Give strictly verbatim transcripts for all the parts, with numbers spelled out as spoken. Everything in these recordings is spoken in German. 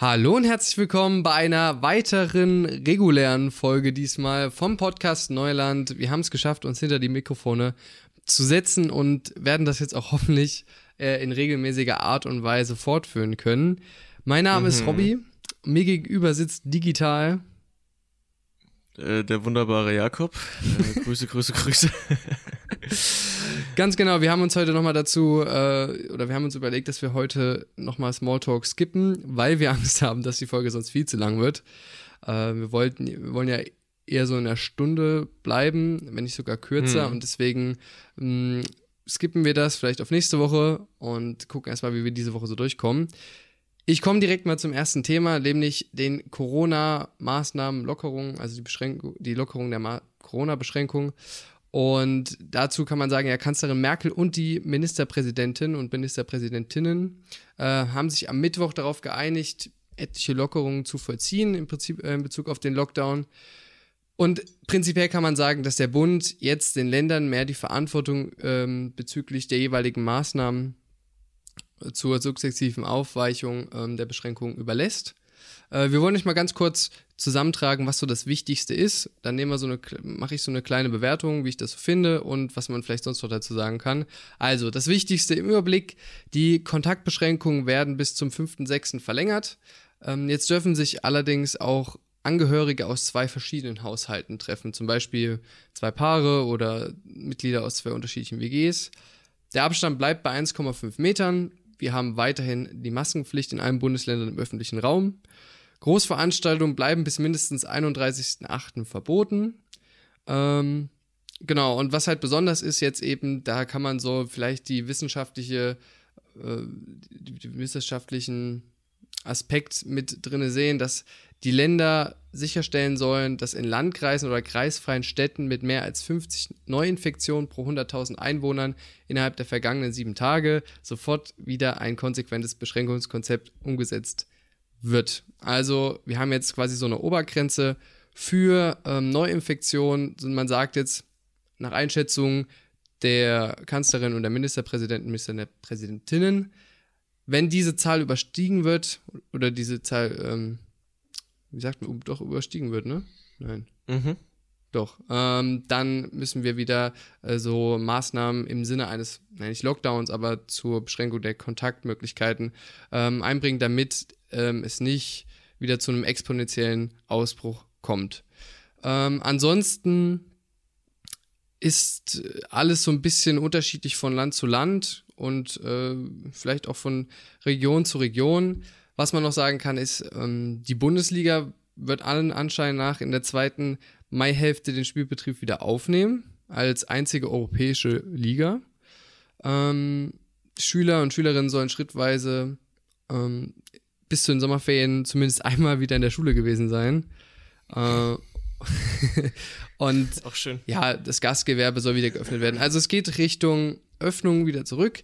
Hallo und herzlich willkommen bei einer weiteren regulären Folge diesmal vom Podcast Neuland. Wir haben es geschafft, uns hinter die Mikrofone zu setzen und werden das jetzt auch hoffentlich äh, in regelmäßiger Art und Weise fortführen können. Mein Name mhm. ist Robbie, mir gegenüber sitzt digital äh, der wunderbare Jakob. Äh, Grüße, Grüße, Grüße. Ganz genau, wir haben uns heute nochmal dazu, äh, oder wir haben uns überlegt, dass wir heute nochmal Smalltalk skippen, weil wir Angst haben, dass die Folge sonst viel zu lang wird. Äh, wir, wollten, wir wollen ja eher so in einer Stunde bleiben, wenn nicht sogar kürzer, hm. und deswegen mh, skippen wir das vielleicht auf nächste Woche und gucken erstmal, wie wir diese Woche so durchkommen. Ich komme direkt mal zum ersten Thema, nämlich den Corona-Maßnahmen-Lockerungen, also die, Beschränkung, die Lockerung der Ma- Corona-Beschränkung. Und dazu kann man sagen, ja, Kanzlerin Merkel und die Ministerpräsidentin und Ministerpräsidentinnen äh, haben sich am Mittwoch darauf geeinigt, etliche Lockerungen zu vollziehen, im Prinzip äh, in Bezug auf den Lockdown. Und prinzipiell kann man sagen, dass der Bund jetzt den Ländern mehr die Verantwortung ähm, bezüglich der jeweiligen Maßnahmen zur sukzessiven Aufweichung ähm, der Beschränkungen überlässt. Äh, wir wollen euch mal ganz kurz zusammentragen, was so das Wichtigste ist. Dann nehmen wir so eine, mache ich so eine kleine Bewertung, wie ich das so finde und was man vielleicht sonst noch dazu sagen kann. Also, das Wichtigste im Überblick, die Kontaktbeschränkungen werden bis zum fünften sechsten verlängert. Ähm, jetzt dürfen sich allerdings auch Angehörige aus zwei verschiedenen Haushalten treffen, zum Beispiel zwei Paare oder Mitglieder aus zwei unterschiedlichen W Gs. Der Abstand bleibt bei eins Komma fünf Metern. Wir haben weiterhin die Maskenpflicht in allen Bundesländern im öffentlichen Raum. Großveranstaltungen bleiben bis mindestens einunddreißigsten achten verboten. Ähm, genau, und was halt besonders ist jetzt eben, da kann man so vielleicht die wissenschaftliche, äh, die wissenschaftlichen Aspekt mit drin sehen, dass die Länder sicherstellen sollen, dass in Landkreisen oder kreisfreien Städten mit mehr als fünfzig Neuinfektionen pro hunderttausend Einwohnern innerhalb der vergangenen sieben Tage sofort wieder ein konsequentes Beschränkungskonzept umgesetzt wird. Also wir haben jetzt quasi so eine Obergrenze für ähm, Neuinfektionen. Man sagt jetzt nach Einschätzung der Kanzlerin und der Ministerpräsidenten, Ministerpräsidentinnen, wenn diese Zahl überstiegen wird oder diese Zahl, ähm, wie sagt man, doch überstiegen wird, ne? Nein. Mhm. Doch. Ähm, dann müssen wir wieder äh, so Maßnahmen im Sinne eines, nein, nicht Lockdowns, aber zur Beschränkung der Kontaktmöglichkeiten ähm, einbringen, damit ähm, es nicht wieder zu einem exponentiellen Ausbruch kommt. Ähm, ansonsten ist alles so ein bisschen unterschiedlich von Land zu Land und äh, vielleicht auch von Region zu Region. Was man noch sagen kann, ist, ähm, die Bundesliga wird allen Anschein nach in der zweiten Maihälfte den Spielbetrieb wieder aufnehmen, als einzige europäische Liga. Ähm, Schüler und Schülerinnen sollen schrittweise ähm, bis zu den Sommerferien zumindest einmal wieder in der Schule gewesen sein. Äh, und auch schön. Ja, das Gastgewerbe soll wieder geöffnet werden. Also es geht Richtung Öffnung wieder zurück.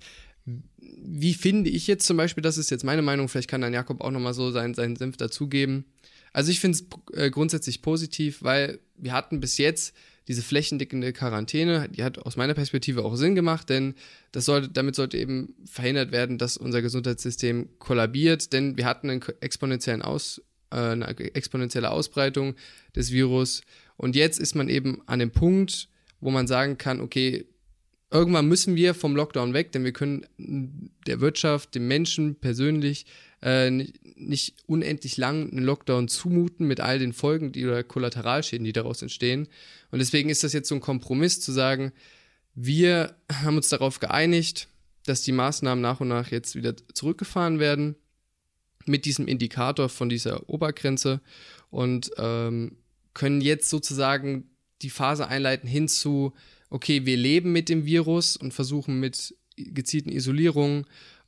Wie finde ich jetzt zum Beispiel, das ist jetzt meine Meinung, vielleicht kann dann Jakob auch nochmal so seinen, seinen Senf dazugeben. Also ich finde es äh, grundsätzlich positiv, weil wir hatten bis jetzt diese flächendeckende Quarantäne, die hat aus meiner Perspektive auch Sinn gemacht, denn das sollte, damit sollte eben verhindert werden, dass unser Gesundheitssystem kollabiert, denn wir hatten einen exponentiellen Aus, äh, eine exponentielle Ausbreitung des Virus und jetzt ist man eben an dem Punkt, wo man sagen kann, okay, irgendwann müssen wir vom Lockdown weg, denn wir können der Wirtschaft, dem Menschen persönlich äh, nicht unendlich lang einen Lockdown zumuten mit all den Folgen die, oder Kollateralschäden, die daraus entstehen. Und deswegen ist das jetzt so ein Kompromiss zu sagen, wir haben uns darauf geeinigt, dass die Maßnahmen nach und nach jetzt wieder zurückgefahren werden mit diesem Indikator von dieser Obergrenze und ähm, können jetzt sozusagen die Phase einleiten hin zu okay, wir leben mit dem Virus und versuchen mit gezielten Isolierungen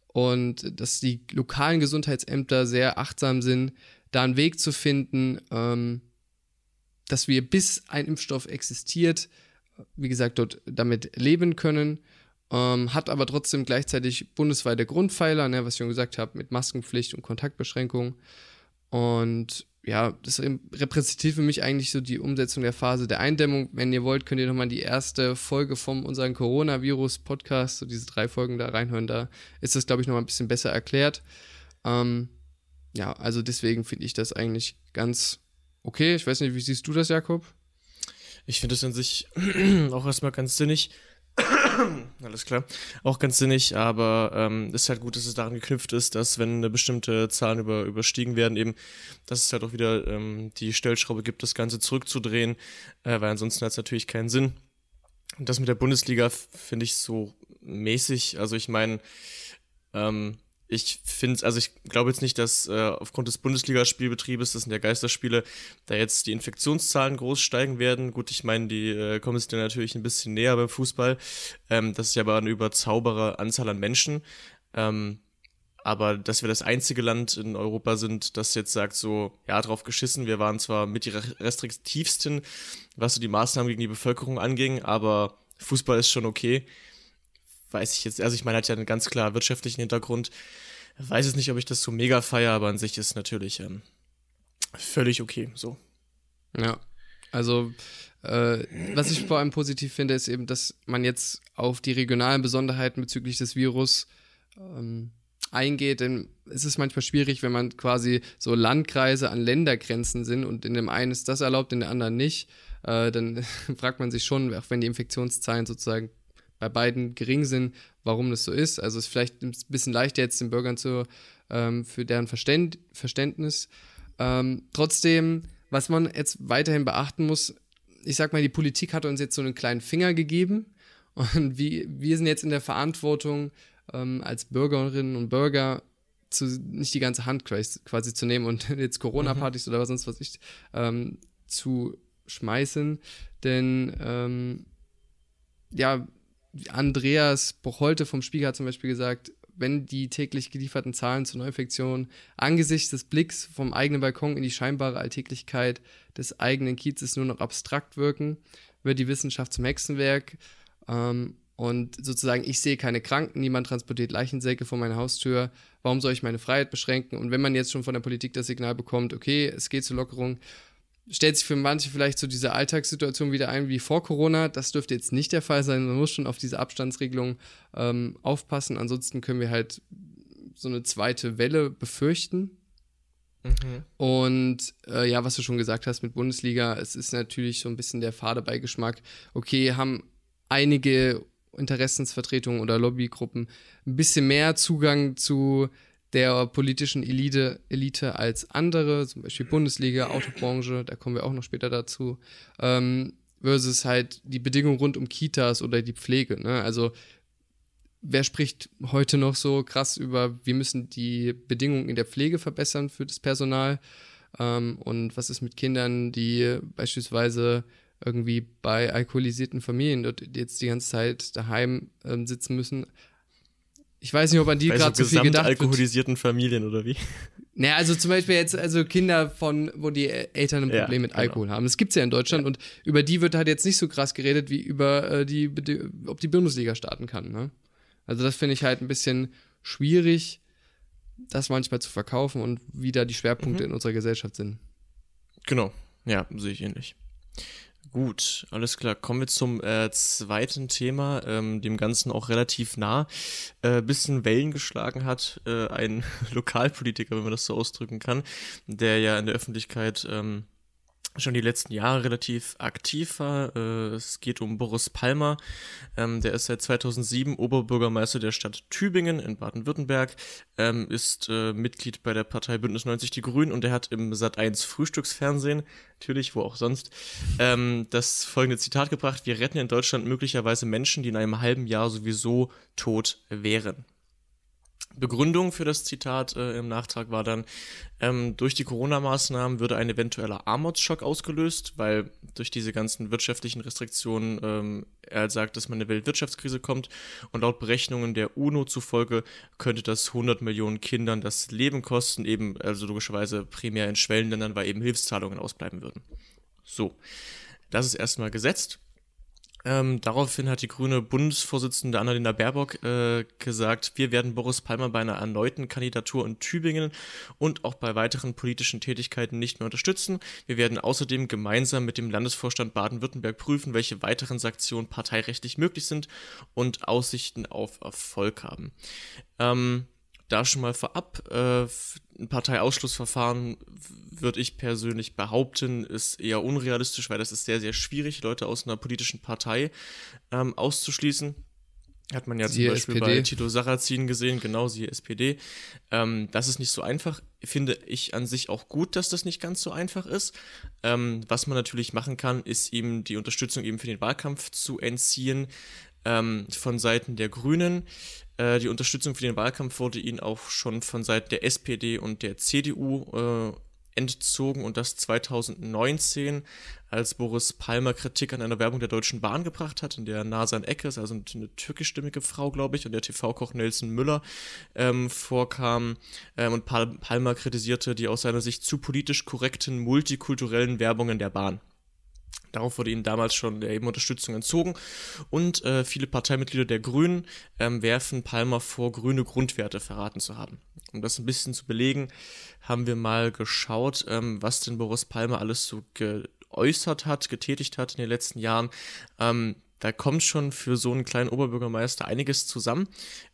und dass die lokalen Gesundheitsämter sehr achtsam sind, da einen Weg zu finden, ähm, dass wir, bis ein Impfstoff existiert, wie gesagt, dort damit leben können, ähm, hat aber trotzdem gleichzeitig bundesweite Grundpfeiler, ne, was ich schon gesagt habe, mit Maskenpflicht und Kontaktbeschränkungen. Und ja, das repräsentiert für mich eigentlich so die Umsetzung der Phase der Eindämmung. Wenn ihr wollt, könnt ihr nochmal die erste Folge von unserem Coronavirus-Podcast, so diese drei Folgen da reinhören, da ist das, glaube ich, nochmal ein bisschen besser erklärt. Ähm, ja, also deswegen finde ich das eigentlich ganz okay. Ich weiß nicht, wie siehst du das, Jakob? Ich finde das an sich auch erstmal ganz sinnig. Alles klar. Auch ganz sinnig, aber ähm, ist halt gut, dass es daran geknüpft ist, dass wenn eine bestimmte Zahlen über, überstiegen werden, eben, dass es halt auch wieder ähm, die Stellschraube gibt, das Ganze zurückzudrehen, äh, weil ansonsten hat es natürlich keinen Sinn. Und das mit der Bundesliga f- finde ich so mäßig. Also ich meine, ähm, ich finde, also ich glaube jetzt nicht, dass äh, aufgrund des Bundesligaspielbetriebes, das sind ja Geisterspiele, da jetzt die Infektionszahlen groß steigen werden. Gut, ich meine, die äh, kommen sich dann natürlich ein bisschen näher beim Fußball. Ähm, das ist ja aber eine überzaubere Anzahl an Menschen. Ähm, aber dass wir das einzige Land in Europa sind, das jetzt sagt so, ja, drauf geschissen, wir waren zwar mit die restriktivsten, was so die Maßnahmen gegen die Bevölkerung anging, aber Fußball ist schon okay. Weiß ich jetzt, also ich meine, hat ja einen ganz klar wirtschaftlichen Hintergrund. Weiß es nicht, ob ich das so mega feiere, aber an sich ist natürlich ähm, völlig okay, so. Ja, also äh, was ich vor allem positiv finde, ist eben, dass man jetzt auf die regionalen Besonderheiten bezüglich des Virus ähm, eingeht, denn es ist manchmal schwierig, wenn man quasi so Landkreise an Ländergrenzen sind und in dem einen ist das erlaubt, in der anderen nicht, äh, dann fragt man sich schon, auch wenn die Infektionszahlen sozusagen bei beiden gering sind, warum das so ist. Also es ist vielleicht ein bisschen leichter jetzt den Bürgern zu, ähm, für deren Verständ, Verständnis. Ähm, trotzdem, was man jetzt weiterhin beachten muss, ich sag mal, die Politik hat uns jetzt so einen kleinen Finger gegeben und wie, wir sind jetzt in der Verantwortung, ähm, als Bürgerinnen und Bürger zu, nicht die ganze Hand quasi, quasi zu nehmen und jetzt Corona-Partys mhm. oder was sonst was ich, ähm, zu schmeißen. Denn, ähm, ja, Andreas Bocholte vom Spiegel hat zum Beispiel gesagt, wenn die täglich gelieferten Zahlen zur Neuinfektion angesichts des Blicks vom eigenen Balkon in die scheinbare Alltäglichkeit des eigenen Kiezes nur noch abstrakt wirken, wird die Wissenschaft zum Hexenwerk. Ähm, und sozusagen, ich sehe keine Kranken, niemand transportiert Leichensäcke vor meiner Haustür, warum soll ich meine Freiheit beschränken? Und wenn man jetzt schon von der Politik das Signal bekommt, okay, es geht zur Lockerung, stellt sich für manche vielleicht so diese Alltagssituation wieder ein wie vor Corona. Das dürfte jetzt nicht der Fall sein. Man muss schon auf diese Abstandsregelung ähm, aufpassen. Ansonsten können wir halt so eine zweite Welle befürchten. Mhm. Und äh, ja, was du schon gesagt hast mit Bundesliga, es ist natürlich so ein bisschen der fade Beigeschmack. Okay, haben einige Interessensvertretungen oder Lobbygruppen ein bisschen mehr Zugang zu der politischen Elite, Elite als andere, zum Beispiel Bundesliga, Autobranche, da kommen wir auch noch später dazu, ähm, versus halt die Bedingungen rund um Kitas oder die Pflege. Ne? Also wer spricht heute noch so krass über, wir müssen die Bedingungen in der Pflege verbessern für das Personal ähm, und was ist mit Kindern, die beispielsweise irgendwie bei alkoholisierten Familien dort jetzt die ganze Zeit daheim ähm, sitzen müssen. Ich weiß nicht, ob an die gerade so viel gedacht wird. Bei alkoholisierten Familien oder wie? Naja, also zum Beispiel jetzt also Kinder, von wo die Eltern ein Problem ja, mit Alkohol genau. haben. Das gibt es ja in Deutschland ja. und über die wird halt jetzt nicht so krass geredet, wie über äh, die, ob die Bundesliga starten kann. Ne? Also das finde ich halt ein bisschen schwierig, das manchmal zu verkaufen und wie da die Schwerpunkte mhm. in unserer Gesellschaft sind. Genau, ja, sehe ich ähnlich. Gut, alles klar. Kommen wir zum äh, zweiten Thema, ähm, dem Ganzen auch relativ nah. Äh, bisschen Wellen geschlagen hat äh, ein Lokalpolitiker, wenn man das so ausdrücken kann, der ja in der Öffentlichkeit ähm, schon die letzten Jahre relativ aktiv war. Äh, es geht um Boris Palmer. Ähm, der ist seit zweitausendsieben Oberbürgermeister der Stadt Tübingen in Baden-Württemberg, ähm, ist äh, Mitglied bei der Partei Bündnis neunzig Die Grünen und er hat im Sat eins Frühstücksfernsehen, natürlich, wo auch sonst, ähm, das folgende Zitat gebracht: Wir retten in Deutschland möglicherweise Menschen, die in einem halben Jahr sowieso tot wären. Begründung für das Zitat äh, im Nachtrag war dann, ähm, durch die Corona-Maßnahmen würde ein eventueller Armutsschock ausgelöst, weil durch diese ganzen wirtschaftlichen Restriktionen ähm, er sagt, dass man in eine Weltwirtschaftskrise kommt und laut Berechnungen der UNO zufolge könnte das hundert Millionen Kindern das Leben kosten, eben also logischerweise primär in Schwellenländern, weil eben Hilfszahlungen ausbleiben würden. So, das ist erstmal gesetzt. Ähm, daraufhin hat die grüne Bundesvorsitzende Annalena Baerbock äh, gesagt, wir werden Boris Palmer bei einer erneuten Kandidatur in Tübingen und auch bei weiteren politischen Tätigkeiten nicht mehr unterstützen. Wir werden außerdem gemeinsam mit dem Landesvorstand Baden-Württemberg prüfen, welche weiteren Sanktionen parteirechtlich möglich sind und Aussichten auf Erfolg haben. Ähm, da schon mal vorab, äh, ein Parteiausschlussverfahren, würde ich persönlich behaupten, ist eher unrealistisch, weil das ist sehr, sehr schwierig, Leute aus einer politischen Partei ähm, auszuschließen. Hat man ja siehe zum Beispiel S P D. Bei Tito Sarrazin gesehen, genau, siehe S P D. Ähm, das ist nicht so einfach. Finde ich an sich auch gut, dass das nicht ganz so einfach ist. Ähm, was man natürlich machen kann, ist ihm die Unterstützung eben für den Wahlkampf zu entziehen ähm, von Seiten der Grünen. Äh, die Unterstützung für den Wahlkampf wurde ihnen auch schon von Seiten der S P D und der C D U äh, entzogen und das zweitausendneunzehn, als Boris Palmer Kritik an einer Werbung der Deutschen Bahn gebracht hat, in der Nazan Eckes, also eine türkischstimmige Frau, glaube ich, und der T V-Koch Nelson Müller ähm, vorkam ähm, und Pal- Palmer kritisierte die aus seiner Sicht zu politisch korrekten multikulturellen Werbungen der Bahn. Darauf wurde ihnen damals schon der eben Unterstützung entzogen und äh, viele Parteimitglieder der Grünen ähm, werfen Palmer vor, grüne Grundwerte verraten zu haben. Um das ein bisschen zu belegen, haben wir mal geschaut, ähm, was denn Boris Palmer alles so geäußert hat, getätigt hat in den letzten Jahren. Ähm, da kommt schon für so einen kleinen Oberbürgermeister einiges zusammen.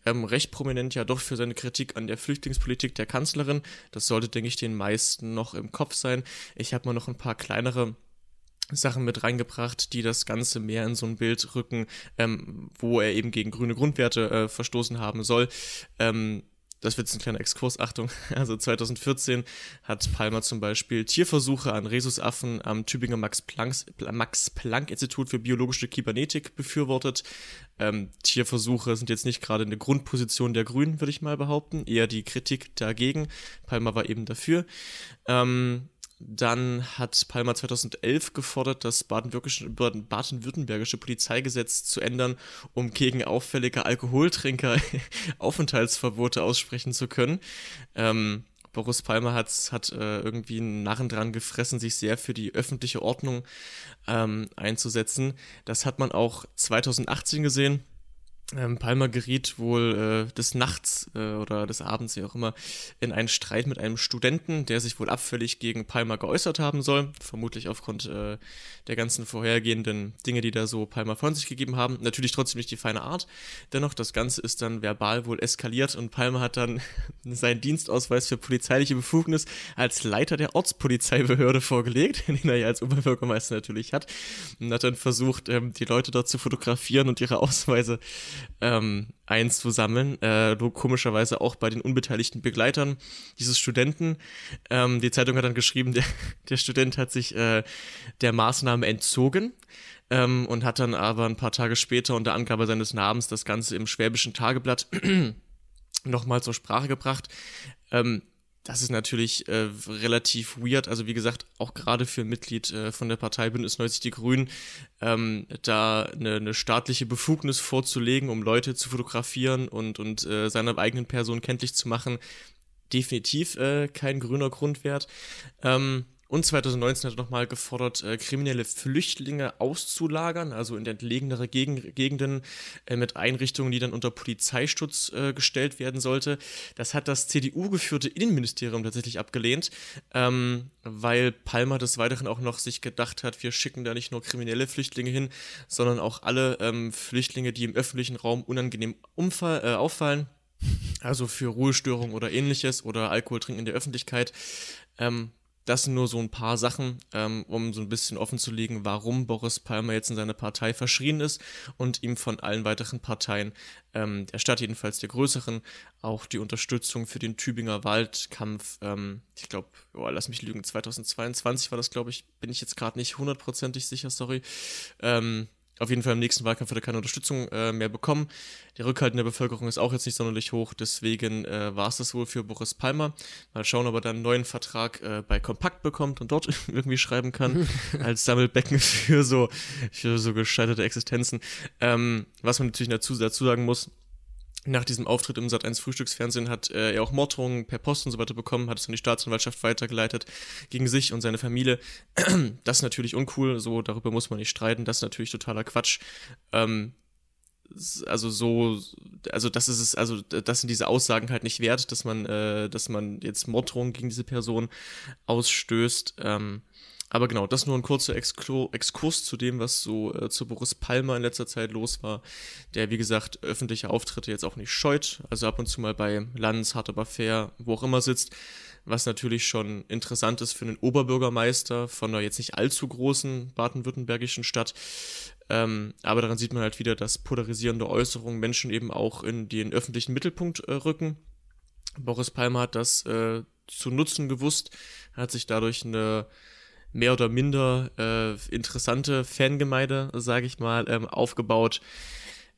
Ähm, recht prominent ja doch für seine Kritik an der Flüchtlingspolitik der Kanzlerin. Das sollte, denke ich, den meisten noch im Kopf sein. Ich habe mal noch ein paar kleinere Sachen mit reingebracht, die das Ganze mehr in so ein Bild rücken, ähm, wo er eben gegen grüne Grundwerte äh, verstoßen haben soll. Ähm, das wird jetzt ein kleiner Exkurs, Achtung. Also zweitausendvierzehn hat Palmer zum Beispiel Tierversuche an Rhesusaffen am Tübinger Max-Planck-Institut für biologische Kybernetik befürwortet. Ähm, Tierversuche sind jetzt nicht gerade eine Grundposition der Grünen, würde ich mal behaupten. Eher die Kritik dagegen. Palmer war eben dafür. Ähm... Dann hat Palmer zweitausendelf gefordert, das baden-württembergische Polizeigesetz zu ändern, um gegen auffällige Alkoholtrinker Aufenthaltsverbote aussprechen zu können. Ähm, Boris Palmer hat, hat äh, irgendwie einen Narren dran gefressen, sich sehr für die öffentliche Ordnung ähm, einzusetzen. Das hat man auch zweitausendachtzehn gesehen. Ähm, Palmer geriet wohl äh, des Nachts äh, oder des Abends, wie auch immer, in einen Streit mit einem Studenten, der sich wohl abfällig gegen Palmer geäußert haben soll, vermutlich aufgrund äh, der ganzen vorhergehenden Dinge, die da so Palmer von sich gegeben haben. Natürlich trotzdem nicht die feine Art, dennoch, das Ganze ist dann verbal wohl eskaliert und Palmer hat dann seinen Dienstausweis für polizeiliche Befugnis als Leiter der Ortspolizeibehörde vorgelegt, den er ja als Oberbürgermeister natürlich hat, und hat dann versucht, ähm, die Leute dort zu fotografieren und ihre Ausweise Ähm, einzusammeln, äh, komischerweise auch bei den unbeteiligten Begleitern dieses Studenten. Ähm, die Zeitung hat dann geschrieben, der, der Student hat sich äh, der Maßnahme entzogen ähm, und hat dann aber ein paar Tage später unter Angabe seines Namens das Ganze im Schwäbischen Tageblatt nochmal zur Sprache gebracht. Ähm, Das ist natürlich äh, relativ weird, also wie gesagt, auch gerade für ein Mitglied äh, von der Partei Bündnis neunzig Die Grünen, ähm, da eine, eine staatliche Befugnis vorzulegen, um Leute zu fotografieren und, und äh, seiner eigenen Person kenntlich zu machen, definitiv äh, kein grüner Grundwert. Ähm, und zweitausendneunzehn hat er nochmal gefordert, äh, kriminelle Flüchtlinge auszulagern, also in entlegenere Geg- Gegenden äh, mit Einrichtungen, die dann unter Polizeischutz äh, gestellt werden sollte. Das hat das C D U-geführte Innenministerium tatsächlich abgelehnt, ähm, weil Palmer des Weiteren auch noch sich gedacht hat, wir schicken da nicht nur kriminelle Flüchtlinge hin, sondern auch alle ähm, Flüchtlinge, die im öffentlichen Raum unangenehm umfall, äh, auffallen, also für Ruhestörung oder ähnliches oder Alkoholtrinken in der Öffentlichkeit. Ähm, Das sind nur so ein paar Sachen, ähm, um so ein bisschen offen zu legen, warum Boris Palmer jetzt in seine Partei verschrien ist und ihm von allen weiteren Parteien, ähm, der Stadt jedenfalls der größeren, auch die Unterstützung für den Tübinger Wahlkampf, ähm, ich glaube, oh, lass mich lügen, zweitausendzweiundzwanzig war das, glaube ich, bin ich jetzt gerade nicht hundertprozentig sicher, sorry, ähm, auf jeden Fall im nächsten Wahlkampf wird er keine Unterstützung äh, mehr bekommen. Der Rückhalt in der Bevölkerung ist auch jetzt nicht sonderlich hoch, deswegen äh, war es das wohl für Boris Palmer. Mal schauen, ob er dann einen neuen Vertrag äh, bei Kompakt bekommt und dort irgendwie schreiben kann, als Sammelbecken für so, für so gescheiterte Existenzen. Ähm, was man natürlich dazu, dazu sagen muss, nach diesem Auftritt im Sat eins Frühstücksfernsehen hat äh, er auch Morddrohungen per Post und so weiter bekommen, hat es an die Staatsanwaltschaft weitergeleitet gegen sich und seine Familie. Das ist natürlich uncool, so darüber muss man nicht streiten, das ist natürlich totaler Quatsch. Ähm, also so, also das ist es, also das sind diese Aussagen halt nicht wert, dass man, äh, dass man jetzt Morddrohungen gegen diese Person ausstößt. Ähm, Aber genau, das nur ein kurzer Exkurs zu dem, was so äh, zu Boris Palmer in letzter Zeit los war, der, wie gesagt, öffentliche Auftritte jetzt auch nicht scheut, also ab und zu mal bei Lanz, Hart aber fair, wo auch immer sitzt, was natürlich schon interessant ist für einen Oberbürgermeister von einer jetzt nicht allzu großen baden-württembergischen Stadt. Ähm, aber daran sieht man halt wieder, dass polarisierende Äußerungen Menschen eben auch in den öffentlichen Mittelpunkt äh, rücken. Boris Palmer hat das äh, zu nutzen gewusst, hat sich dadurch eine mehr oder minder äh, interessante Fangemeinde, sage ich mal, ähm, aufgebaut.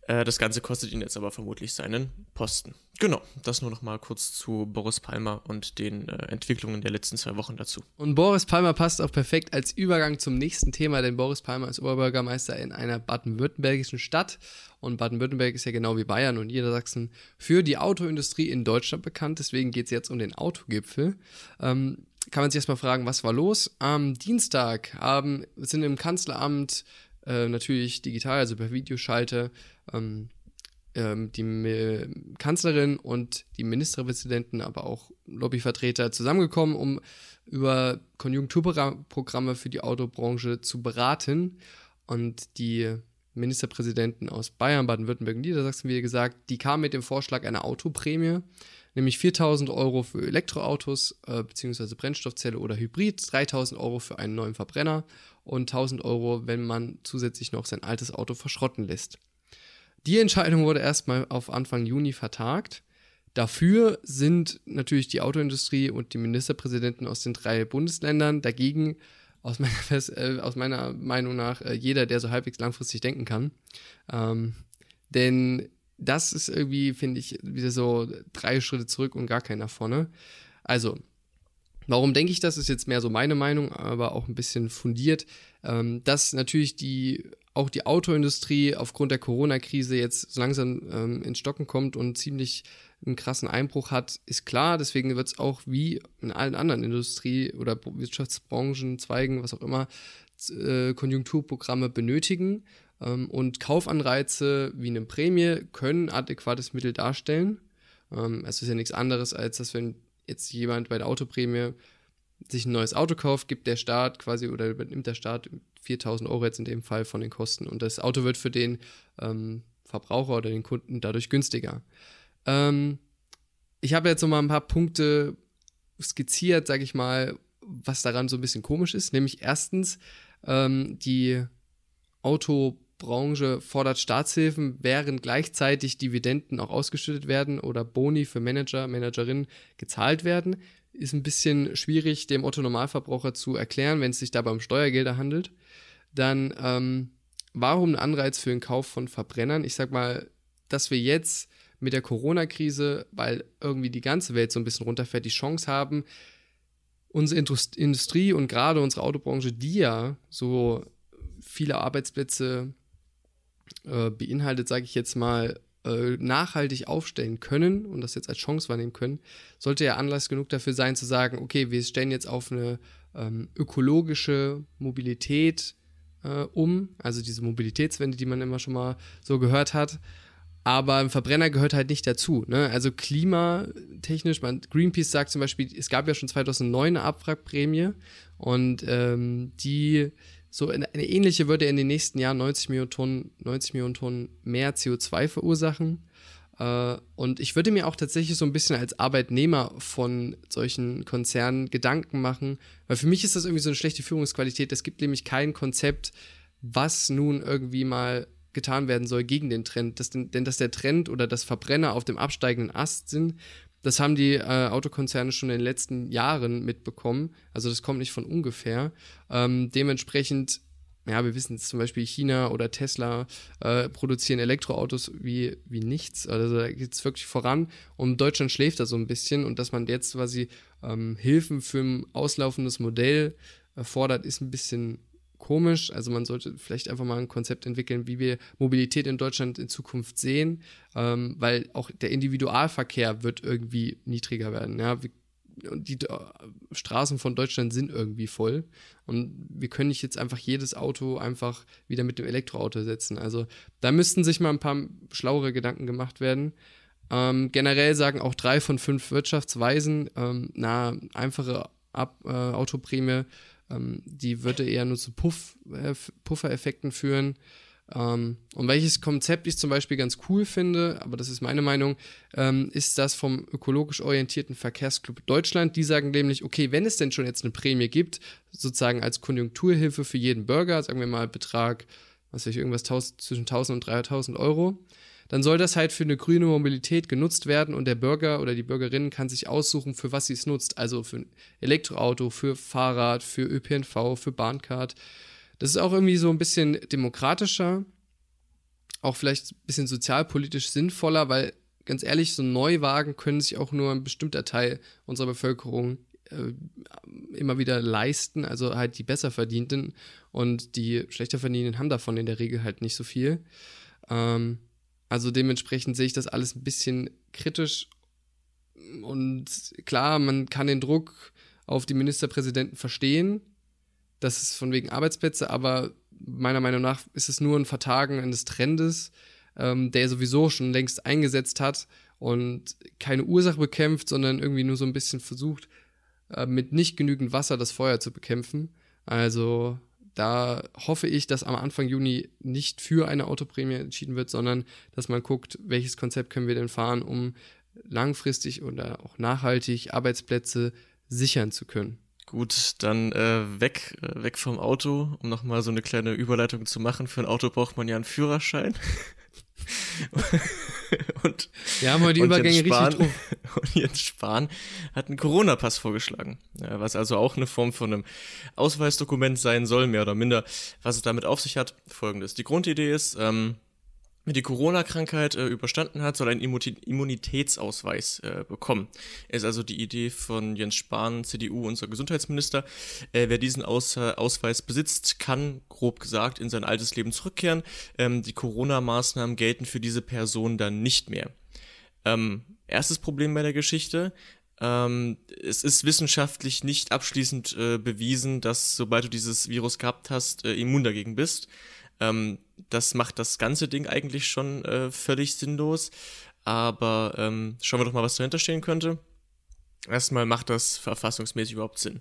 Äh, das Ganze kostet ihn jetzt aber vermutlich seinen Posten. Genau, das nur noch mal kurz zu Boris Palmer und den äh, Entwicklungen der letzten zwei Wochen dazu. Und Boris Palmer passt auch perfekt als Übergang zum nächsten Thema, denn Boris Palmer ist Oberbürgermeister in einer baden-württembergischen Stadt. Und Baden-Württemberg ist ja genau wie Bayern und Niedersachsen für die Autoindustrie in Deutschland bekannt. Deswegen geht es jetzt um den Autogipfel. Ähm, kann man sich erstmal fragen, was war los? Am Dienstag ähm, sind im Kanzleramt äh, natürlich digital, also per Videoschalte, ähm, ähm, die äh, Kanzlerin und die Ministerpräsidenten, aber auch Lobbyvertreter zusammengekommen, um über Konjunkturprogramme für die Autobranche zu beraten. Und die Ministerpräsidenten aus Bayern, Baden-Württemberg und Niedersachsen, wie gesagt, die kamen mit dem Vorschlag einer Autoprämie, nämlich viertausend Euro für Elektroautos äh, beziehungsweise Brennstoffzelle oder Hybrid, dreitausend Euro für einen neuen Verbrenner und tausend Euro, wenn man zusätzlich noch sein altes Auto verschrotten lässt. Die Entscheidung wurde erstmal auf Anfang Juni vertagt. Dafür sind natürlich die Autoindustrie und die Ministerpräsidenten aus den drei Bundesländern, dagegen aus meiner, äh, aus meiner Meinung nach äh, jeder, der so halbwegs langfristig denken kann. Ähm, denn das ist irgendwie, finde ich, wieder so drei Schritte zurück und gar keinen nach vorne. Also, warum denke ich das? Ist jetzt mehr so meine Meinung, aber auch ein bisschen fundiert, ähm, dass natürlich die auch die Autoindustrie aufgrund der Corona-Krise jetzt so langsam ähm, ins Stocken kommt und ziemlich einen krassen Einbruch hat, ist klar. Deswegen wird es auch wie in allen anderen Industrie- oder Wirtschaftsbranchen, Zweigen, was auch immer, äh, Konjunkturprogramme benötigen. Ähm, und Kaufanreize wie eine Prämie können adäquates Mittel darstellen. Ähm, es ist ja nichts anderes, als dass wenn jetzt jemand bei der Autoprämie sich ein neues Auto kauft, gibt der Staat quasi oder übernimmt der Staat viertausend Euro jetzt in dem Fall von den Kosten und das Auto wird für den ähm, Verbraucher oder den Kunden dadurch günstiger. Ähm, ich habe jetzt nochmal ein paar Punkte skizziert, sage ich mal, was daran so ein bisschen komisch ist, nämlich erstens, ähm, die Autobranche fordert Staatshilfen, während gleichzeitig Dividenden auch ausgeschüttet werden oder Boni für Manager, Managerinnen gezahlt werden. Ist ein bisschen schwierig, dem Otto-Normalverbraucher zu erklären, wenn es sich dabei um Steuergelder handelt. Dann, ähm, warum ein Anreiz für den Kauf von Verbrennern? Ich sag mal, dass wir jetzt mit der Corona-Krise, weil irgendwie die ganze Welt so ein bisschen runterfährt, die Chance haben, unsere Indust- Industrie und gerade unsere Autobranche, die ja so viele Arbeitsplätze äh, beinhaltet, sage ich jetzt mal, nachhaltig aufstellen können und das jetzt als Chance wahrnehmen können, sollte ja Anlass genug dafür sein zu sagen, okay, wir stellen jetzt auf eine ähm, ökologische Mobilität äh, um, also diese Mobilitätswende, die man immer schon mal so gehört hat, aber ein Verbrenner gehört halt nicht dazu, ne? Also klimatechnisch, man, Greenpeace sagt zum Beispiel, es gab ja schon zweitausendneun eine Abwrackprämie und ähm, die so eine ähnliche würde in den nächsten Jahren neunzig Millionen Tonnen, neunzig Millionen Tonnen mehr C O zwei verursachen. Und ich würde mir auch tatsächlich so ein bisschen als Arbeitnehmer von solchen Konzernen Gedanken machen, weil für mich ist das irgendwie so eine schlechte Führungsqualität. Es gibt nämlich kein Konzept, was nun irgendwie mal getan werden soll gegen den Trend. Das, denn dass der Trend oder das Verbrenner auf dem absteigenden Ast sind, das haben die äh, Autokonzerne schon in den letzten Jahren mitbekommen. Also das kommt nicht von ungefähr. Ähm, dementsprechend, ja, wir wissen es zum Beispiel, China oder Tesla äh, produzieren Elektroautos wie, wie nichts. Also da geht es wirklich voran. Und Deutschland schläft da so ein bisschen. Und dass man jetzt quasi ähm, Hilfen für ein auslaufendes Modell äh, fordert, ist ein bisschen komisch. Also man sollte vielleicht einfach mal ein Konzept entwickeln, wie wir Mobilität in Deutschland in Zukunft sehen, ähm, weil auch der Individualverkehr wird irgendwie niedriger werden. Ja? Die Straßen von Deutschland sind irgendwie voll und wir können nicht jetzt einfach jedes Auto einfach wieder mit dem Elektroauto setzen. Also da müssten sich mal ein paar schlauere Gedanken gemacht werden. Ähm, generell sagen auch drei von fünf Wirtschaftsweisen, ähm, na, einfache Ab, äh, Autoprämie Ähm, die würde eher nur zu Puff, äh, Puffereffekten führen. Ähm, und welches Konzept ich zum Beispiel ganz cool finde, aber das ist meine Meinung, ähm, ist das vom ökologisch orientierten Verkehrsclub Deutschland. Die sagen nämlich, okay, wenn es denn schon jetzt eine Prämie gibt, sozusagen als Konjunkturhilfe für jeden Bürger, sagen wir mal Betrag, was weiß ich, irgendwas tausend, zwischen tausend und dreitausend Euro, dann soll das halt für eine grüne Mobilität genutzt werden und der Bürger oder die Bürgerin kann sich aussuchen, für was sie es nutzt. Also für ein Elektroauto, für Fahrrad, für Ö P N V, für Bahncard. Das ist auch irgendwie so ein bisschen demokratischer, auch vielleicht ein bisschen sozialpolitisch sinnvoller, weil ganz ehrlich, so Neuwagen können sich auch nur ein bestimmter Teil unserer Bevölkerung äh, immer wieder leisten, also halt die besser verdienten, und die schlechter verdienten haben davon in der Regel halt nicht so viel. Ähm, also dementsprechend sehe ich das alles ein bisschen kritisch, und klar, man kann den Druck auf die Ministerpräsidenten verstehen, das ist von wegen Arbeitsplätze, aber meiner Meinung nach ist es nur ein Vertagen eines Trendes, ähm, der sowieso schon längst eingesetzt hat und keine Ursache bekämpft, sondern irgendwie nur so ein bisschen versucht, äh, mit nicht genügend Wasser das Feuer zu bekämpfen. Also da hoffe ich, dass am Anfang Juni nicht für eine Autoprämie entschieden wird, sondern dass man guckt, welches Konzept können wir denn fahren, um langfristig oder auch nachhaltig Arbeitsplätze sichern zu können. Gut, dann äh, weg äh, weg vom Auto, um nochmal so eine kleine Überleitung zu machen. Für ein Auto braucht man ja einen Führerschein. und, Wir haben heute die Übergänge Jens Spahn, richtig drauf. Und Jens Spahn hat einen Corona-Pass vorgeschlagen, ja, was also auch eine Form von einem Ausweisdokument sein soll, mehr oder minder. Was es damit auf sich hat, folgendes. Die Grundidee ist, ähm, wer die Corona-Krankheit äh, überstanden hat, soll einen Immunitätsausweis äh, bekommen. Ist also die Idee von Jens Spahn, C D U, unser Gesundheitsminister. Äh, wer diesen Aus- Ausweis besitzt, kann, grob gesagt, in sein altes Leben zurückkehren. Ähm, die Corona-Maßnahmen gelten für diese Person dann nicht mehr. Ähm, erstes Problem bei der Geschichte. Ähm, es ist wissenschaftlich nicht abschließend äh, bewiesen, dass, sobald du dieses Virus gehabt hast, äh, immun dagegen bist. Ähm, das macht das ganze Ding eigentlich schon äh, völlig sinnlos, aber ähm, schauen wir doch mal, was dahinter stehen könnte. Erstmal macht das verfassungsmäßig überhaupt Sinn.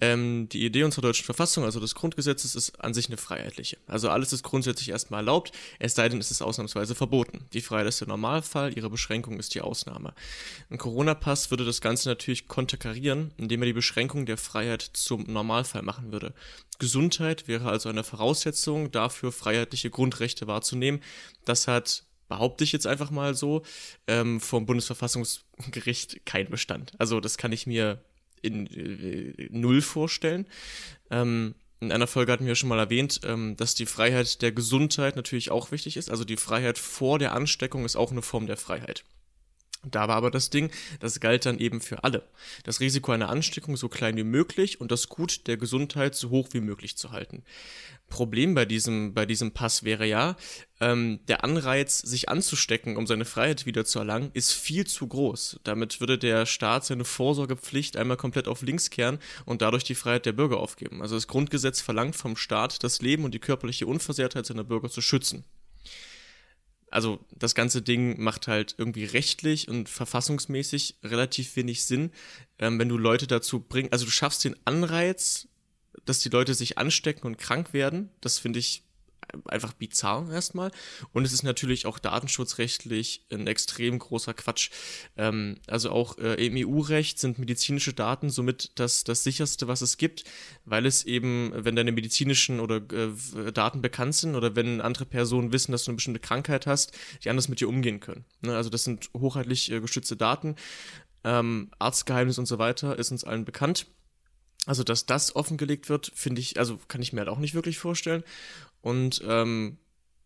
Ähm, die Idee unserer deutschen Verfassung, also des Grundgesetzes, ist an sich eine freiheitliche. Also alles ist grundsätzlich erstmal erlaubt, es sei denn, es ist ausnahmsweise verboten. Die Freiheit ist der Normalfall, ihre Beschränkung ist die Ausnahme. Ein Corona-Pass würde das Ganze natürlich konterkarieren, indem er die Beschränkung der Freiheit zum Normalfall machen würde. Gesundheit wäre also eine Voraussetzung dafür, freiheitliche Grundrechte wahrzunehmen. Das hat, behaupte ich jetzt einfach mal so, ähm, vom Bundesverfassungsgericht kein Bestand. Also das kann ich mir in äh, null vorstellen. Ähm, in einer Folge hatten wir schon mal erwähnt, ähm, dass die Freiheit der Gesundheit natürlich auch wichtig ist. Also die Freiheit vor der Ansteckung ist auch eine Form der Freiheit. Da war aber das Ding, das galt dann eben für alle. Das Risiko einer Ansteckung so klein wie möglich und das Gut der Gesundheit so hoch wie möglich zu halten. Problem bei diesem, bei diesem Pass wäre ja, ähm, der Anreiz, sich anzustecken, um seine Freiheit wieder zu erlangen, ist viel zu groß. Damit würde der Staat seine Vorsorgepflicht einmal komplett auf links kehren und dadurch die Freiheit der Bürger aufgeben. Also das Grundgesetz verlangt vom Staat, das Leben und die körperliche Unversehrtheit seiner Bürger zu schützen. Also das ganze Ding macht halt irgendwie rechtlich und verfassungsmäßig relativ wenig Sinn, ähm, wenn du Leute dazu bringst. Also du schaffst den Anreiz, dass die Leute sich anstecken und krank werden. Das finde ich einfach bizarr erstmal. Und es ist natürlich auch datenschutzrechtlich ein extrem großer Quatsch. Ähm, also auch äh, im E U-Recht sind medizinische Daten somit das, das sicherste, was es gibt, weil es eben, wenn deine medizinischen oder äh, Daten bekannt sind oder wenn andere Personen wissen, dass du eine bestimmte Krankheit hast, die anders mit dir umgehen können. Ne? Also das sind hochheitlich äh, geschützte Daten. Ähm, Arztgeheimnis und so weiter ist uns allen bekannt. Also dass das offengelegt wird, finde ich, also kann ich mir halt auch nicht wirklich vorstellen. Und ähm,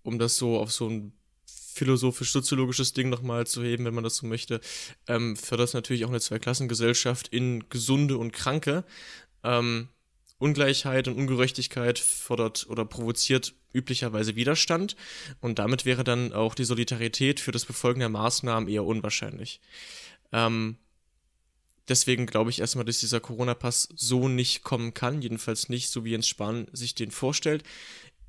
um das so auf so ein philosophisch-soziologisches Ding nochmal zu heben, wenn man das so möchte, ähm, fördert es natürlich auch eine Zweiklassengesellschaft in Gesunde und Kranke. Ähm, Ungleichheit und Ungerechtigkeit fördert oder provoziert üblicherweise Widerstand. Und damit wäre dann auch die Solidarität für das Befolgen der Maßnahmen eher unwahrscheinlich. Ähm, Deswegen glaube ich erstmal, dass dieser Corona-Pass so nicht kommen kann, jedenfalls nicht, so wie Jens Spahn sich den vorstellt.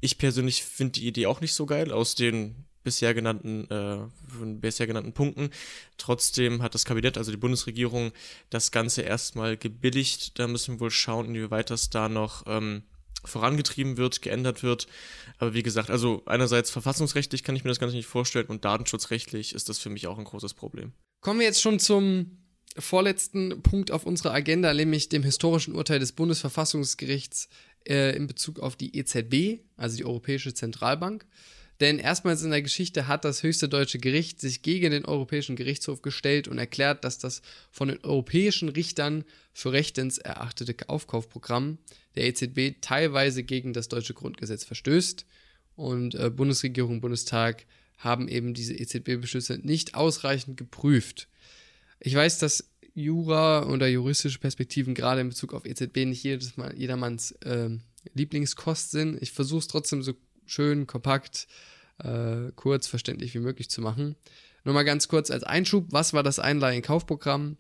Ich persönlich finde die Idee auch nicht so geil, aus den bisher genannten, äh, von bisher genannten Punkten. Trotzdem hat das Kabinett, also die Bundesregierung, das Ganze erstmal gebilligt. Da müssen wir wohl schauen, inwieweit das da noch ähm, vorangetrieben wird, geändert wird. Aber wie gesagt, also einerseits verfassungsrechtlich kann ich mir das Ganze nicht vorstellen und datenschutzrechtlich ist das für mich auch ein großes Problem. Kommen wir jetzt schon zum vorletzten Punkt auf unserer Agenda, nämlich dem historischen Urteil des Bundesverfassungsgerichts äh, in Bezug auf die E Z B, also die Europäische Zentralbank. Denn erstmals in der Geschichte hat das höchste deutsche Gericht sich gegen den Europäischen Gerichtshof gestellt und erklärt, dass das von den europäischen Richtern für rechtens erachtete Aufkaufprogramm der E Z B teilweise gegen das deutsche Grundgesetz verstößt. Und äh, Bundesregierung und Bundestag haben eben diese E Z B-Beschlüsse nicht ausreichend geprüft. Ich weiß, dass Jura oder juristische Perspektiven gerade in Bezug auf E Z B nicht jedes Mal jedermanns äh, Lieblingskost sind. Ich versuche es trotzdem so schön, kompakt, äh, kurz, verständlich wie möglich zu machen. Nur mal ganz kurz als Einschub, was war das Einleihen-Kaufprogramm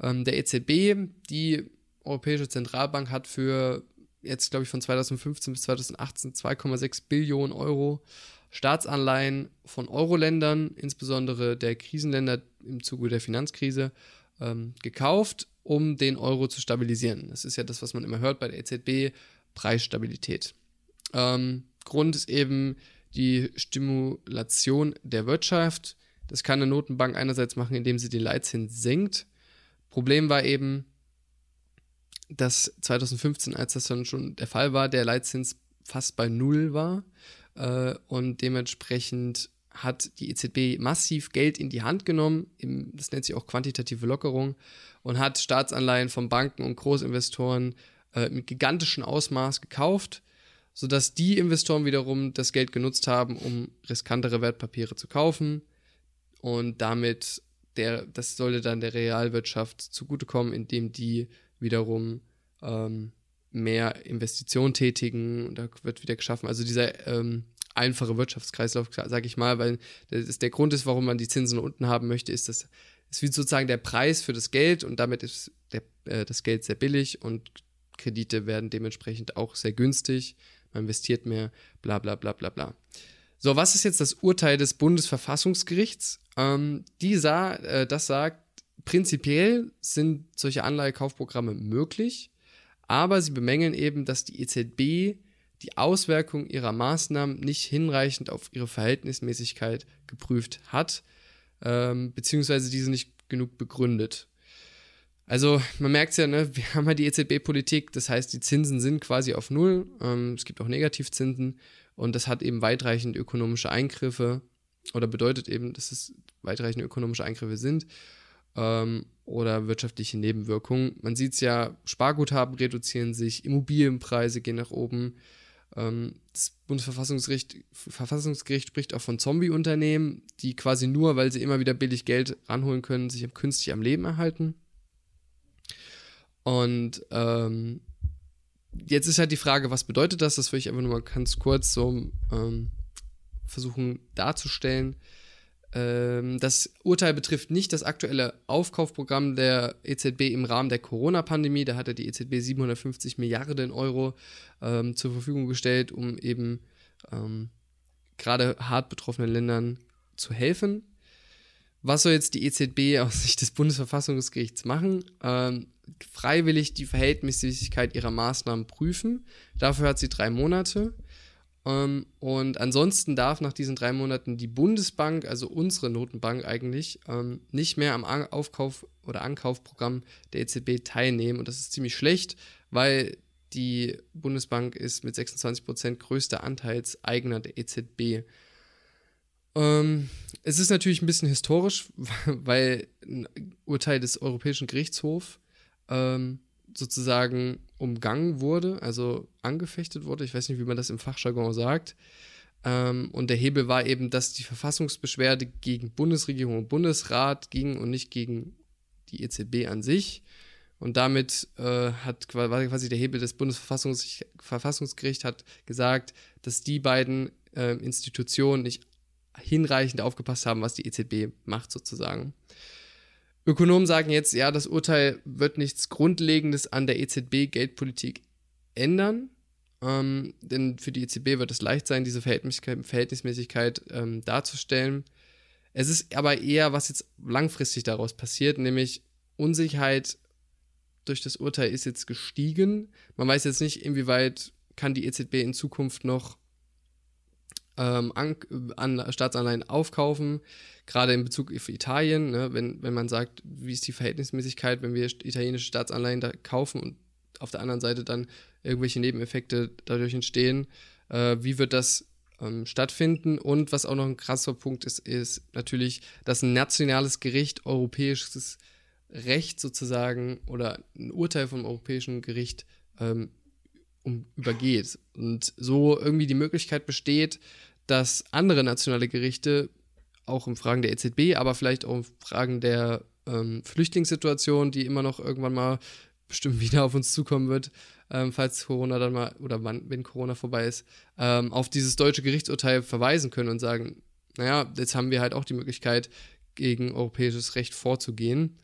ähm, der E Z B? Die Europäische Zentralbank hat für jetzt, glaube ich, von zweitausendfünfzehn bis zweitausendachtzehn zwei Komma sechs Billionen Euro Staatsanleihen von Euro-Ländern, insbesondere der Krisenländer im Zuge der Finanzkrise, ähm, gekauft, um den Euro zu stabilisieren. Das ist ja das, was man immer hört bei der E Z B, Preisstabilität. Ähm, Grund ist eben die Stimulation der Wirtschaft. Das kann eine Notenbank einerseits machen, indem sie den Leitzins senkt. Problem war eben, dass zweitausendfünfzehn, als das dann schon der Fall war, der Leitzins fast bei null war. Und dementsprechend hat die E Z B massiv Geld in die Hand genommen, das nennt sich auch quantitative Lockerung, und hat Staatsanleihen von Banken und Großinvestoren mit gigantischem Ausmaß gekauft, sodass die Investoren wiederum das Geld genutzt haben, um riskantere Wertpapiere zu kaufen. Und damit, der, das sollte dann der Realwirtschaft zugutekommen, indem die wiederum ähm, mehr Investitionen tätigen und da wird wieder geschaffen. Also dieser ähm, einfache Wirtschaftskreislauf, sage ich mal, weil das ist der Grund ist, warum man die Zinsen unten haben möchte, ist, dass es wie sozusagen der Preis für das Geld und damit ist der, äh, das Geld sehr billig und Kredite werden dementsprechend auch sehr günstig. Man investiert mehr, bla bla bla bla bla. So, was ist jetzt das Urteil des Bundesverfassungsgerichts? Ähm, die sah, äh, das sagt, prinzipiell sind solche Anleihekaufprogramme möglich. Aber sie bemängeln eben, dass die E Z B die Auswirkungen ihrer Maßnahmen nicht hinreichend auf ihre Verhältnismäßigkeit geprüft hat, ähm, beziehungsweise diese nicht genug begründet. Also man merkt es ja, ne, wir haben ja die E Z B-Politik, das heißt, die Zinsen sind quasi auf Null, ähm, es gibt auch Negativzinsen und das hat eben weitreichend ökonomische Eingriffe oder bedeutet eben, dass es weitreichende ökonomische Eingriffe sind. Oder wirtschaftliche Nebenwirkungen. Man sieht es ja, Sparguthaben reduzieren sich, Immobilienpreise gehen nach oben. Das Bundesverfassungsgericht Verfassungsgericht spricht auch von Zombie-Unternehmen, die quasi nur, weil sie immer wieder billig Geld ranholen können, sich künstlich am Leben erhalten. Und ähm, jetzt ist halt die Frage, was bedeutet das? Das will ich einfach nur mal ganz kurz so ähm, versuchen darzustellen. Das Urteil betrifft nicht das aktuelle Aufkaufprogramm der E Z B im Rahmen der Corona-Pandemie. Da hatte die E Z B siebenhundertfünfzig Milliarden Euro ähm, zur Verfügung gestellt, um eben ähm, gerade hart betroffenen Ländern zu helfen. Was soll jetzt die E Z B aus Sicht des Bundesverfassungsgerichts machen? Ähm, freiwillig die Verhältnismäßigkeit ihrer Maßnahmen prüfen. Dafür hat sie drei Monate. Und ansonsten darf nach diesen drei Monaten die Bundesbank, also unsere Notenbank eigentlich, nicht mehr am Aufkauf- oder Ankaufprogramm der E Z B teilnehmen. Und das ist ziemlich schlecht, weil die Bundesbank ist mit sechsundzwanzig Prozent größter Anteilseigner der E Z B. Es ist natürlich ein bisschen historisch, weil ein Urteil des Europäischen Gerichtshofs sozusagen umgangen wurde, also angefechtet wurde, ich weiß nicht, wie man das im Fachjargon sagt, ähm, und der Hebel war eben, dass die Verfassungsbeschwerde gegen Bundesregierung und Bundesrat ging und nicht gegen die E Z B an sich und damit äh, hat quasi der Hebel des Bundesverfassungsgerichts hat gesagt, dass die beiden äh, Institutionen nicht hinreichend aufgepasst haben, was die E Z B macht sozusagen. Ökonomen sagen jetzt, ja, das Urteil wird nichts Grundlegendes an der E Z B-Geldpolitik ändern, Ähm, denn für die E Z B wird es leicht sein, diese Verhältnismäßigkeit, Verhältnismäßigkeit ähm, darzustellen. Es ist aber eher, was jetzt langfristig daraus passiert, nämlich Unsicherheit durch das Urteil ist jetzt gestiegen. Man weiß jetzt nicht, inwieweit kann die E Z B in Zukunft noch ähm, an, an Staatsanleihen aufkaufen, gerade in Bezug auf Italien, ne? wenn, wenn man sagt, wie ist die Verhältnismäßigkeit, wenn wir italienische Staatsanleihen da kaufen und auf der anderen Seite dann irgendwelche Nebeneffekte dadurch entstehen. Äh, wie wird das ähm, stattfinden? Und was auch noch ein krasser Punkt ist, ist natürlich, dass ein nationales Gericht europäisches Recht sozusagen oder ein Urteil vom Europäischen Gericht ähm, um, übergeht. Und so irgendwie die Möglichkeit besteht, dass andere nationale Gerichte auch in Fragen der E Z B, aber vielleicht auch in Fragen der ähm, Flüchtlingssituation, die immer noch irgendwann mal bestimmt wieder auf uns zukommen wird, ähm, falls Corona dann mal, oder wann, wenn Corona vorbei ist, ähm, auf dieses deutsche Gerichtsurteil verweisen können und sagen, naja, jetzt haben wir halt auch die Möglichkeit, gegen europäisches Recht vorzugehen.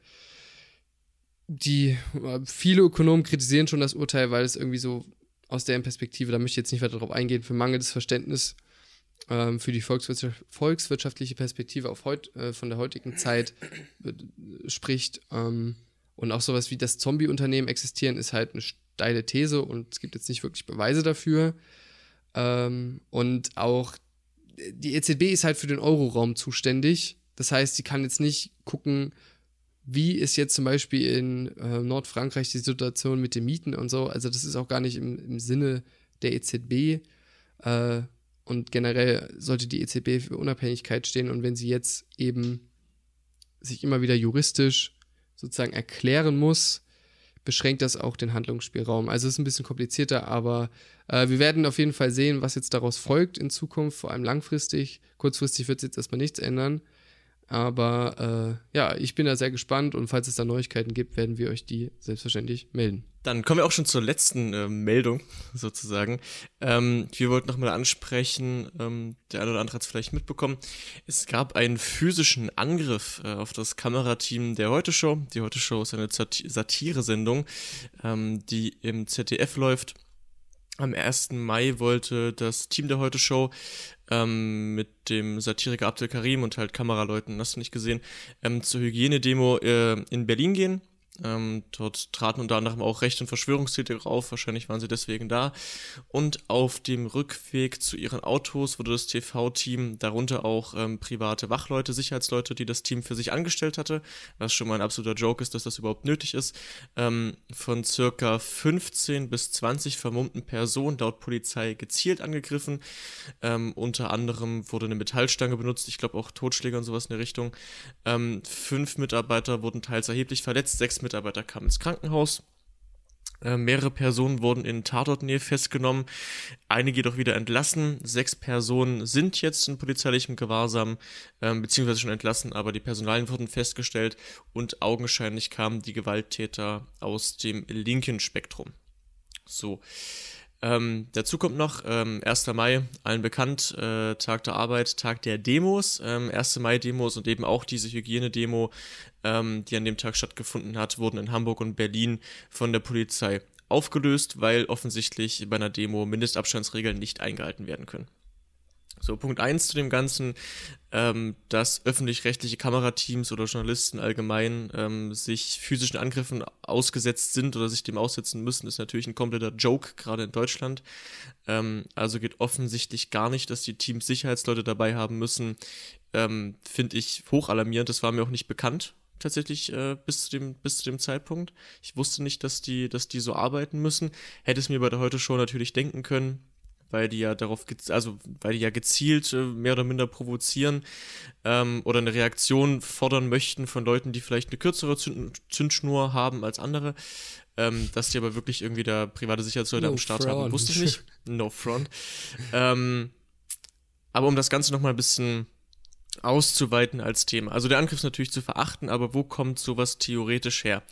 Die, viele Ökonomen kritisieren schon das Urteil, weil es irgendwie so aus deren Perspektive, da möchte ich jetzt nicht weiter drauf eingehen, für mangelndes Verständnis ähm, für die volkswirtschaft, volkswirtschaftliche Perspektive auf heut, äh, von der heutigen Zeit äh, spricht. Ähm, Und auch sowas wie das Zombie-Unternehmen existieren ist halt eine steile These und es gibt jetzt nicht wirklich Beweise dafür. Ähm, und auch die E Z B ist halt für den Euroraum zuständig. Das heißt, sie kann jetzt nicht gucken, wie ist jetzt zum Beispiel in äh, Nordfrankreich die Situation mit den Mieten und so. Also das ist auch gar nicht im, im Sinne der E Z B. Äh, und generell sollte die E Z B für Unabhängigkeit stehen. Und wenn sie jetzt eben sich immer wieder juristisch sozusagen erklären muss, beschränkt das auch den Handlungsspielraum. Also es ist ein bisschen komplizierter, aber äh, wir werden auf jeden Fall sehen, was jetzt daraus folgt in Zukunft, vor allem langfristig. Kurzfristig wird es jetzt erstmal nichts ändern, aber äh, ja, ich bin da sehr gespannt und falls es da Neuigkeiten gibt, werden wir euch die selbstverständlich melden. Dann kommen wir auch schon zur letzten äh, Meldung sozusagen. Ähm, wir wollten nochmal ansprechen, ähm, der eine oder andere hat es vielleicht mitbekommen, es gab einen physischen Angriff äh, auf das Kamerateam der Heute-Show. Die Heute-Show ist eine Sat- Satire-Sendung, ähm, die im Z D F läuft. Am ersten Mai wollte das Team der Heute-Show ähm, mit dem Satiriker Abdel Karim und halt Kameraleuten, hast du nicht gesehen, ähm, zur Hygienedemo äh, in Berlin gehen. Ähm, dort traten unter anderem auch Recht- und Verschwörungstheoretiker auf, wahrscheinlich waren sie deswegen da. Und auf dem Rückweg zu ihren Autos wurde das T V-Team, darunter auch ähm, private Wachleute, Sicherheitsleute, die das Team für sich angestellt hatte, was schon mal ein absoluter Joke ist, dass das überhaupt nötig ist, ähm, von circa fünfzehn bis zwanzig vermummten Personen laut Polizei gezielt angegriffen. Ähm, unter anderem wurde eine Metallstange benutzt, ich glaube auch Totschläge und sowas in der Richtung. Ähm, fünf Mitarbeiter wurden teils erheblich verletzt, sechs Mitarbeiter kamen ins Krankenhaus, äh, mehrere Personen wurden in Tatortnähe festgenommen, einige jedoch wieder entlassen, sechs Personen sind jetzt in polizeilichem Gewahrsam, äh, beziehungsweise schon entlassen, aber die Personalien wurden festgestellt und augenscheinlich kamen die Gewalttäter aus dem linken Spektrum. So, ähm, dazu kommt noch, ähm, erster Mai, allen bekannt, äh, Tag der Arbeit, Tag der Demos, ähm, erster Mai Demos und eben auch diese Hygienedemo, die an dem Tag stattgefunden hat, wurden in Hamburg und Berlin von der Polizei aufgelöst, weil offensichtlich bei einer Demo Mindestabstandsregeln nicht eingehalten werden können. So, Punkt eins zu dem Ganzen, ähm, dass öffentlich-rechtliche Kamerateams oder Journalisten allgemein ähm, sich physischen Angriffen ausgesetzt sind oder sich dem aussetzen müssen, ist natürlich ein kompletter Joke, gerade in Deutschland. Ähm, also geht offensichtlich gar nicht, dass die Teams Sicherheitsleute dabei haben müssen. Ähm, finde ich hochalarmierend, das war mir auch nicht bekannt. Tatsächlich äh, bis, zu dem, bis zu dem Zeitpunkt. Ich wusste nicht, dass die, dass die so arbeiten müssen. Hätte es mir bei der Heute-Show natürlich denken können, weil die ja darauf, gez- also weil die ja gezielt äh, mehr oder minder provozieren ähm, oder eine Reaktion fordern möchten von Leuten, die vielleicht eine kürzere Zünd- Zündschnur haben als andere. Ähm, dass die aber wirklich irgendwie da private Sicherheitsleute no am Start front. haben, wusste ich nicht. No front. ähm, aber um das Ganze nochmal ein bisschen auszuweiten als Thema. Also der Angriff ist natürlich zu verachten, aber wo kommt sowas theoretisch her?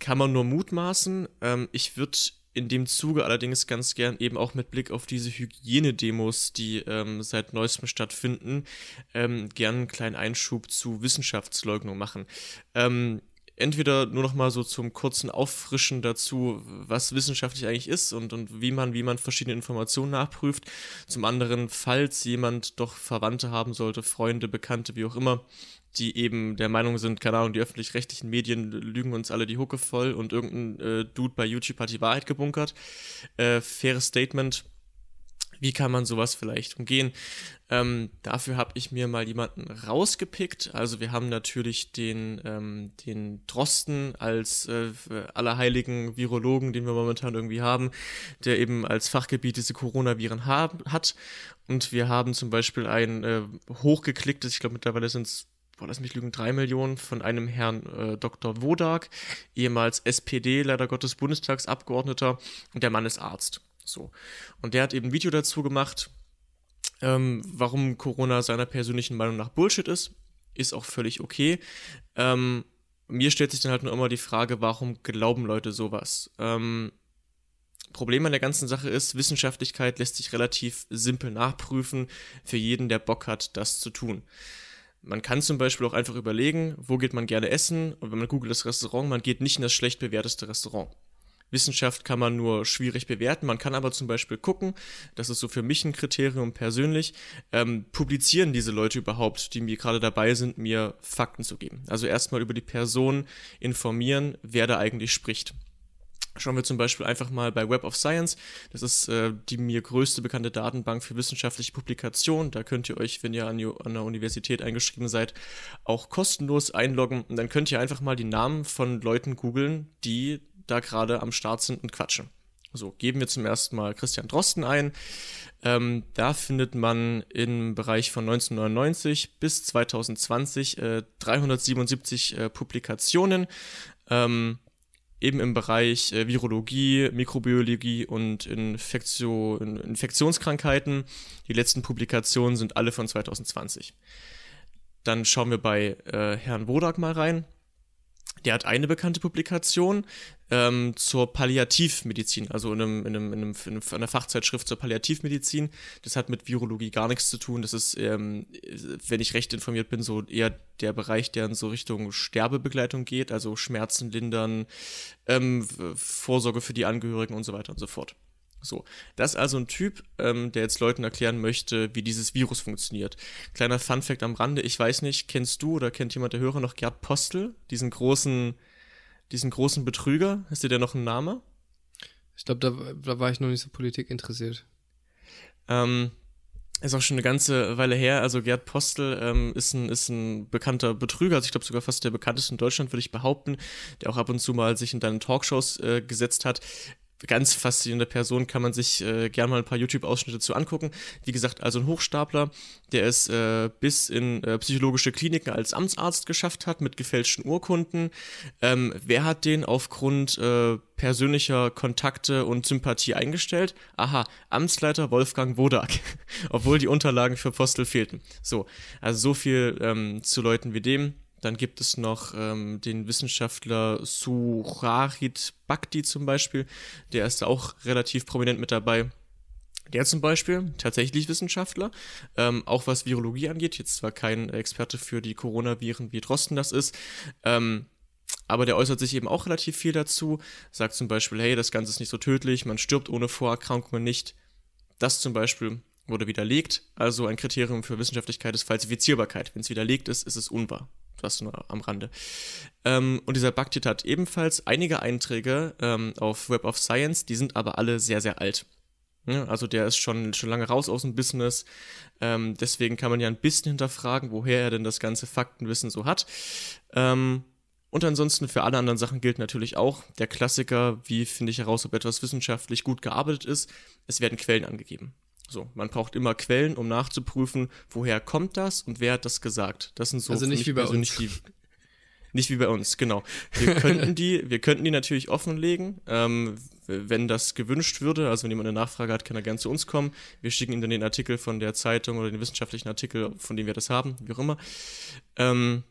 Kann man nur mutmaßen. Ähm, ich würde in dem Zuge allerdings ganz gern eben auch mit Blick auf diese Hygienedemos, die ähm, seit Neuestem stattfinden, ähm, gern einen kleinen Einschub zu Wissenschaftsleugnung machen. Ähm, entweder nur noch mal so zum kurzen Auffrischen dazu, was wissenschaftlich eigentlich ist und, und wie man, wie man verschiedene Informationen nachprüft. Zum anderen, falls jemand doch Verwandte haben sollte, Freunde, Bekannte, wie auch immer, die eben der Meinung sind, keine Ahnung, die öffentlich-rechtlichen Medien lügen uns alle die Hucke voll und irgendein äh, Dude bei YouTube hat die Wahrheit gebunkert. Äh, faires Statement. Wie kann man sowas vielleicht umgehen? Ähm, dafür habe ich mir mal jemanden rausgepickt. Also wir haben natürlich den, ähm, den Drosten als äh, allerheiligen Virologen, den wir momentan irgendwie haben, der eben als Fachgebiet diese Coronaviren haben, hat. Und wir haben zum Beispiel ein äh, hochgeklicktes, ich glaube mittlerweile sind es Boah, lass mich lügen, drei Millionen von einem Herrn äh, Doktor Wodak, ehemals S P D, leider Gottes Bundestagsabgeordneter, und der Mann ist Arzt. So. Und der hat eben ein Video dazu gemacht, ähm, warum Corona seiner persönlichen Meinung nach Bullshit ist. Ist auch völlig okay. Ähm, mir stellt sich dann halt nur immer die Frage, warum glauben Leute sowas? Ähm, Problem an der ganzen Sache ist, Wissenschaftlichkeit lässt sich relativ simpel nachprüfen, für jeden, der Bock hat, das zu tun. Man kann zum Beispiel auch einfach überlegen, wo geht man gerne essen, und wenn man googelt das Restaurant, man geht nicht in das schlecht bewerteste Restaurant. Wissenschaft kann man nur schwierig bewerten, man kann aber zum Beispiel gucken, das ist so für mich ein Kriterium persönlich, ähm, publizieren diese Leute überhaupt, die mir gerade dabei sind, mir Fakten zu geben. Also erstmal über die Person informieren, wer da eigentlich spricht. Schauen wir zum Beispiel einfach mal bei Web of Science. Das ist äh, die mir größte bekannte Datenbank für wissenschaftliche Publikationen. Da könnt ihr euch, wenn ihr an, an der Universität eingeschrieben seid, auch kostenlos einloggen. Und dann könnt ihr einfach mal die Namen von Leuten googeln, die da gerade am Start sind und quatschen. So, geben wir zum ersten Mal Christian Drosten ein. Ähm, da findet man im Bereich von neunzehnhundertneunundneunzig bis zweitausendzwanzig äh, dreihundertsiebenundsiebzig äh, Publikationen. Ähm, eben im Bereich äh, Virologie, Mikrobiologie und Infektio- Infektionskrankheiten. Die letzten Publikationen sind alle von zweitausendzwanzig. Dann schauen wir bei äh, Herrn Wodak mal rein. Der hat eine bekannte Publikation ähm, zur Palliativmedizin, also in, einem, in, einem, in, einem, in einer Fachzeitschrift zur Palliativmedizin. Das hat mit Virologie gar nichts zu tun. Das ist, ähm, wenn ich recht informiert bin, so eher der Bereich, der in so Richtung Sterbebegleitung geht, also Schmerzen lindern, ähm, Vorsorge für die Angehörigen und so weiter und so fort. So, das ist also ein Typ, ähm, der jetzt Leuten erklären möchte, wie dieses Virus funktioniert. Kleiner Funfact am Rande, ich weiß nicht, kennst du oder kennt jemand der Hörer noch Gerd Postel, diesen großen, diesen großen Betrüger? Hast du dir noch einen Namen? Ich glaube, da, da war ich noch nicht so politikinteressiert. Ähm, ist auch schon eine ganze Weile her, also Gerd Postel ähm, ist, ein, ist ein bekannter Betrüger, also ich glaube sogar fast der bekannteste in Deutschland, würde ich behaupten, der auch ab und zu mal sich in deine Talkshows äh, gesetzt hat. Ganz faszinierende Person, kann man sich äh, gerne mal ein paar YouTube-Ausschnitte zu angucken. Wie gesagt, also ein Hochstapler, der es äh, bis in äh, psychologische Kliniken als Amtsarzt geschafft hat, mit gefälschten Urkunden. Ähm, wer hat den aufgrund äh, persönlicher Kontakte und Sympathie eingestellt? Aha, Amtsleiter Wolfgang Wodak, obwohl die Unterlagen für Postel fehlten. So, also so viel ähm, zu Leuten wie dem. Dann gibt es noch ähm, den Wissenschaftler Surajit Bhakti zum Beispiel, der ist da auch relativ prominent mit dabei. Der zum Beispiel, tatsächlich Wissenschaftler, ähm, auch was Virologie angeht, jetzt zwar kein Experte für die Coronaviren, wie Drosten das ist, ähm, aber der äußert sich eben auch relativ viel dazu, sagt zum Beispiel, hey, das Ganze ist nicht so tödlich, man stirbt ohne Vorerkrankungen nicht, das zum Beispiel wurde widerlegt, also ein Kriterium für Wissenschaftlichkeit ist Falsifizierbarkeit, wenn es widerlegt ist, ist es unwahr. Das nur am Rande. Ähm, und dieser Bhakti hat ebenfalls einige Einträge ähm, auf Web of Science, die sind aber alle sehr, sehr alt. Ja, also der ist schon, schon lange raus aus dem Business, ähm, deswegen kann man ja ein bisschen hinterfragen, woher er denn das ganze Faktenwissen so hat. Ähm, und ansonsten für alle anderen Sachen gilt natürlich auch der Klassiker, wie finde ich heraus, ob etwas wissenschaftlich gut gearbeitet ist, es werden Quellen angegeben. So, man braucht immer Quellen, um nachzuprüfen, woher kommt das und wer hat das gesagt. Das sind so also nicht wie bei uns. Die, nicht wie bei uns, genau. Wir könnten die, wir könnten die natürlich offenlegen, ähm, wenn das gewünscht würde. Also wenn jemand eine Nachfrage hat, kann er gerne zu uns kommen. Wir schicken ihm dann den Artikel von der Zeitung oder den wissenschaftlichen Artikel, von dem wir das haben, wie auch immer. Ähm,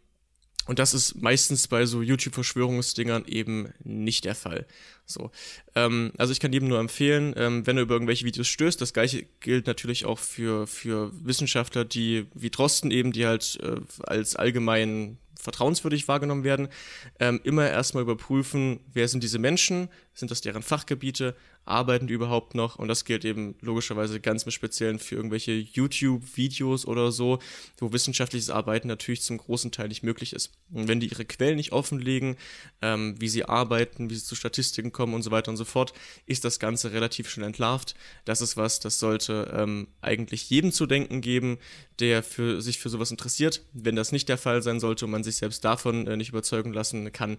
und das ist meistens bei so YouTube-Verschwörungsdingern eben nicht der Fall. So, ähm, also ich kann jedem nur empfehlen, ähm, wenn er über irgendwelche Videos stößt, das gleiche gilt natürlich auch für, für Wissenschaftler, die wie Drosten eben, die halt äh, als allgemein vertrauenswürdig wahrgenommen werden, ähm, immer erstmal überprüfen, wer sind diese Menschen, sind das deren Fachgebiete, arbeiten die überhaupt noch? Und das gilt eben logischerweise ganz im Speziellen für irgendwelche YouTube-Videos oder so, wo wissenschaftliches Arbeiten natürlich zum großen Teil nicht möglich ist. Und wenn die ihre Quellen nicht offenlegen, ähm, wie sie arbeiten, wie sie zu Statistiken kommen und so weiter und so fort, ist das Ganze relativ schnell entlarvt. Das ist was, das sollte ähm, eigentlich jedem zu denken geben, der für, sich für sowas interessiert. Wenn das nicht der Fall sein sollte und man sich selbst davon äh, nicht überzeugen lassen kann,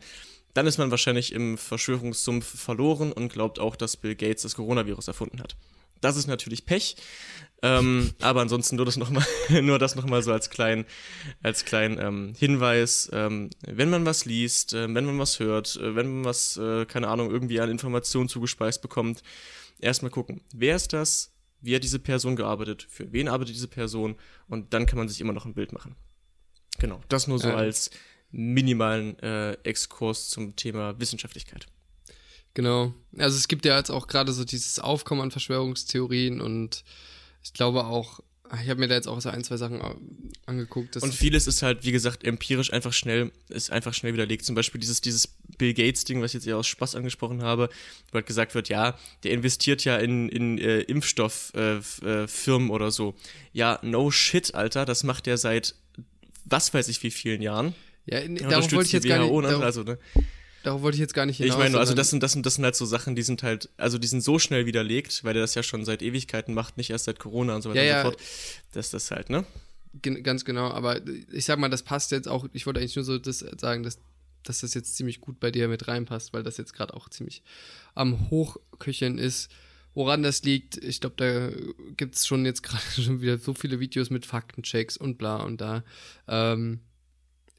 dann ist man wahrscheinlich im Verschwörungssumpf verloren und glaubt auch, dass Bill Gates das Coronavirus erfunden hat. Das ist natürlich Pech, ähm, aber ansonsten nur das nochmal nur das noch mal so als kleinen als kleinen ähm, Hinweis. Ähm, wenn man was liest, äh, wenn man was hört, äh, wenn man was, äh, keine Ahnung, irgendwie an Informationen zugespeist bekommt, erstmal gucken, wer ist das, wie hat diese Person gearbeitet, für wen arbeitet diese Person, und dann kann man sich immer noch ein Bild machen. Genau, das nur so ähm. als minimalen äh, Exkurs zum Thema Wissenschaftlichkeit. Genau. Also es gibt ja jetzt auch gerade so dieses Aufkommen an Verschwörungstheorien, und ich glaube auch, ich habe mir da jetzt auch so ein, zwei Sachen angeguckt. Und vieles ist halt, wie gesagt, empirisch einfach schnell, ist einfach schnell widerlegt. Zum Beispiel dieses, dieses Bill Gates-Ding, was ich jetzt eher aus Spaß angesprochen habe, wo halt gesagt wird, ja, der investiert ja in, in äh, Impfstofffirmen äh, oder so. Ja, no shit, Alter, das macht der seit was weiß ich wie vielen Jahren. Ja, in, ja, darauf wollte ich jetzt W H O gar nicht, ne? Darauf, also, ne? darauf wollte ich jetzt gar nicht hinaus. Ich meine, also das sind, das sind, das sind halt so Sachen, die sind halt, also die sind so schnell widerlegt, weil der das ja schon seit Ewigkeiten macht, nicht erst seit Corona und so weiter ja, und so fort. Das ist das halt, ne? Gen- ganz genau, aber ich sag mal, das passt jetzt auch, ich wollte eigentlich nur so das sagen, dass, dass das jetzt ziemlich gut bei dir mit reinpasst, weil das jetzt gerade auch ziemlich am Hochköcheln ist. Woran das liegt, ich glaube, da gibt es schon jetzt gerade schon wieder so viele Videos mit Faktenchecks und bla und da. Ähm,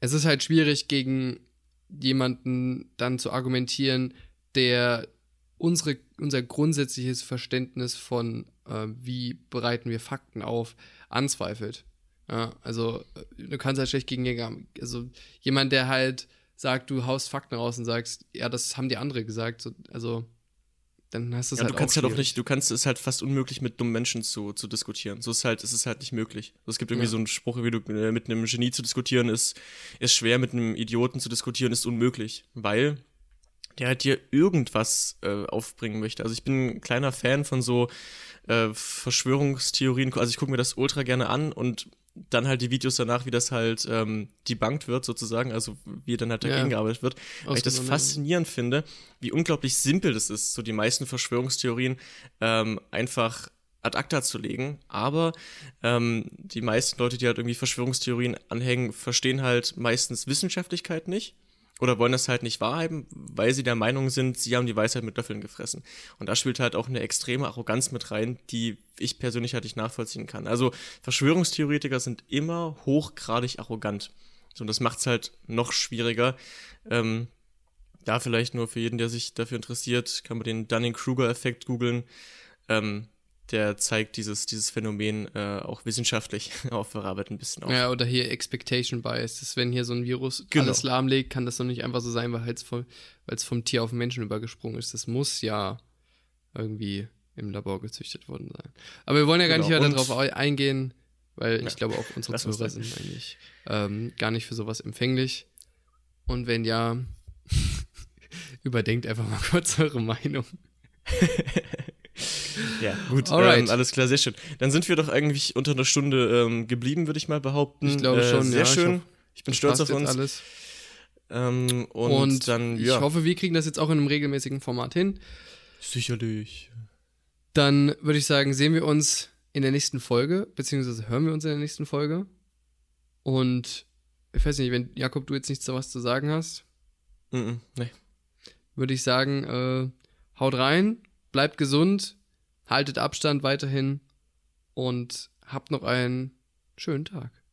Es ist halt schwierig, gegen jemanden dann zu argumentieren, der unsere, unser grundsätzliches Verständnis von, äh, wie bereiten wir Fakten auf, anzweifelt. Ja, also du kannst halt schlecht gegen also jemand, der halt sagt, du haust Fakten raus und sagst, ja, das haben die andere gesagt. So, also dann hast du es ja, halt du kannst auch halt auch nicht, du kannst es halt fast unmöglich, mit dummen Menschen zu, zu diskutieren. So ist halt, es ist halt nicht möglich. Also es gibt irgendwie ja. so einen Spruch, wie du äh, mit einem Genie zu diskutieren ist, ist schwer, mit einem Idioten zu diskutieren ist unmöglich, weil der halt dir irgendwas äh, aufbringen möchte. Also ich bin ein kleiner Fan von so äh, Verschwörungstheorien, also ich gucke mir das ultra gerne an und dann halt die Videos danach, wie das halt ähm, debunked wird sozusagen, also wie dann halt dagegen ja. gearbeitet wird, weil ich das faszinierend finde, wie unglaublich simpel das ist, so die meisten Verschwörungstheorien ähm, einfach ad acta zu legen, aber ähm, die meisten Leute, die halt irgendwie Verschwörungstheorien anhängen, verstehen halt meistens Wissenschaftlichkeit nicht oder wollen das halt nicht wahrhaben, weil sie der Meinung sind, sie haben die Weisheit mit Löffeln gefressen. Und da spielt halt auch eine extreme Arroganz mit rein, die ich persönlich halt nicht nachvollziehen kann. Also Verschwörungstheoretiker sind immer hochgradig arrogant. So, und das macht's halt noch schwieriger. Ähm, da vielleicht nur für jeden, der sich dafür interessiert, kann man den Dunning-Kruger-Effekt googeln. Ähm, der zeigt dieses, dieses Phänomen äh, auch wissenschaftlich aufbearbeitet ein bisschen auf. Ja, oder hier Expectation Bias, dass wenn hier so ein Virus genau. alles lahmlegt, kann das doch nicht einfach so sein, weil es vom, vom Tier auf den Menschen übergesprungen ist. Das muss ja irgendwie im Labor gezüchtet worden sein. Aber wir wollen ja gar genau. nicht mehr darauf eingehen, weil ja. ich glaube auch unsere Zuhörer sind eigentlich ähm, gar nicht für sowas empfänglich. Und wenn ja, überdenkt einfach mal kurz eure Meinung. Ja, gut, ähm, alles klar, sehr schön. Dann sind wir doch eigentlich unter einer Stunde ähm, geblieben, würde ich mal behaupten. Ich glaube äh, schon, sehr ja. schön. Ich, hoffe, ich bin stolz auf uns. Alles. Ähm, und, und dann, ja. ich hoffe, wir kriegen das jetzt auch in einem regelmäßigen Format hin. Sicherlich. Dann würde ich sagen, sehen wir uns in der nächsten Folge, beziehungsweise hören wir uns in der nächsten Folge. Und ich weiß nicht, wenn Jakob, du jetzt nichts was zu sagen hast, Mm-mm, nee. würde ich sagen, äh, haut rein, bleibt gesund. Haltet Abstand weiterhin und habt noch einen schönen Tag.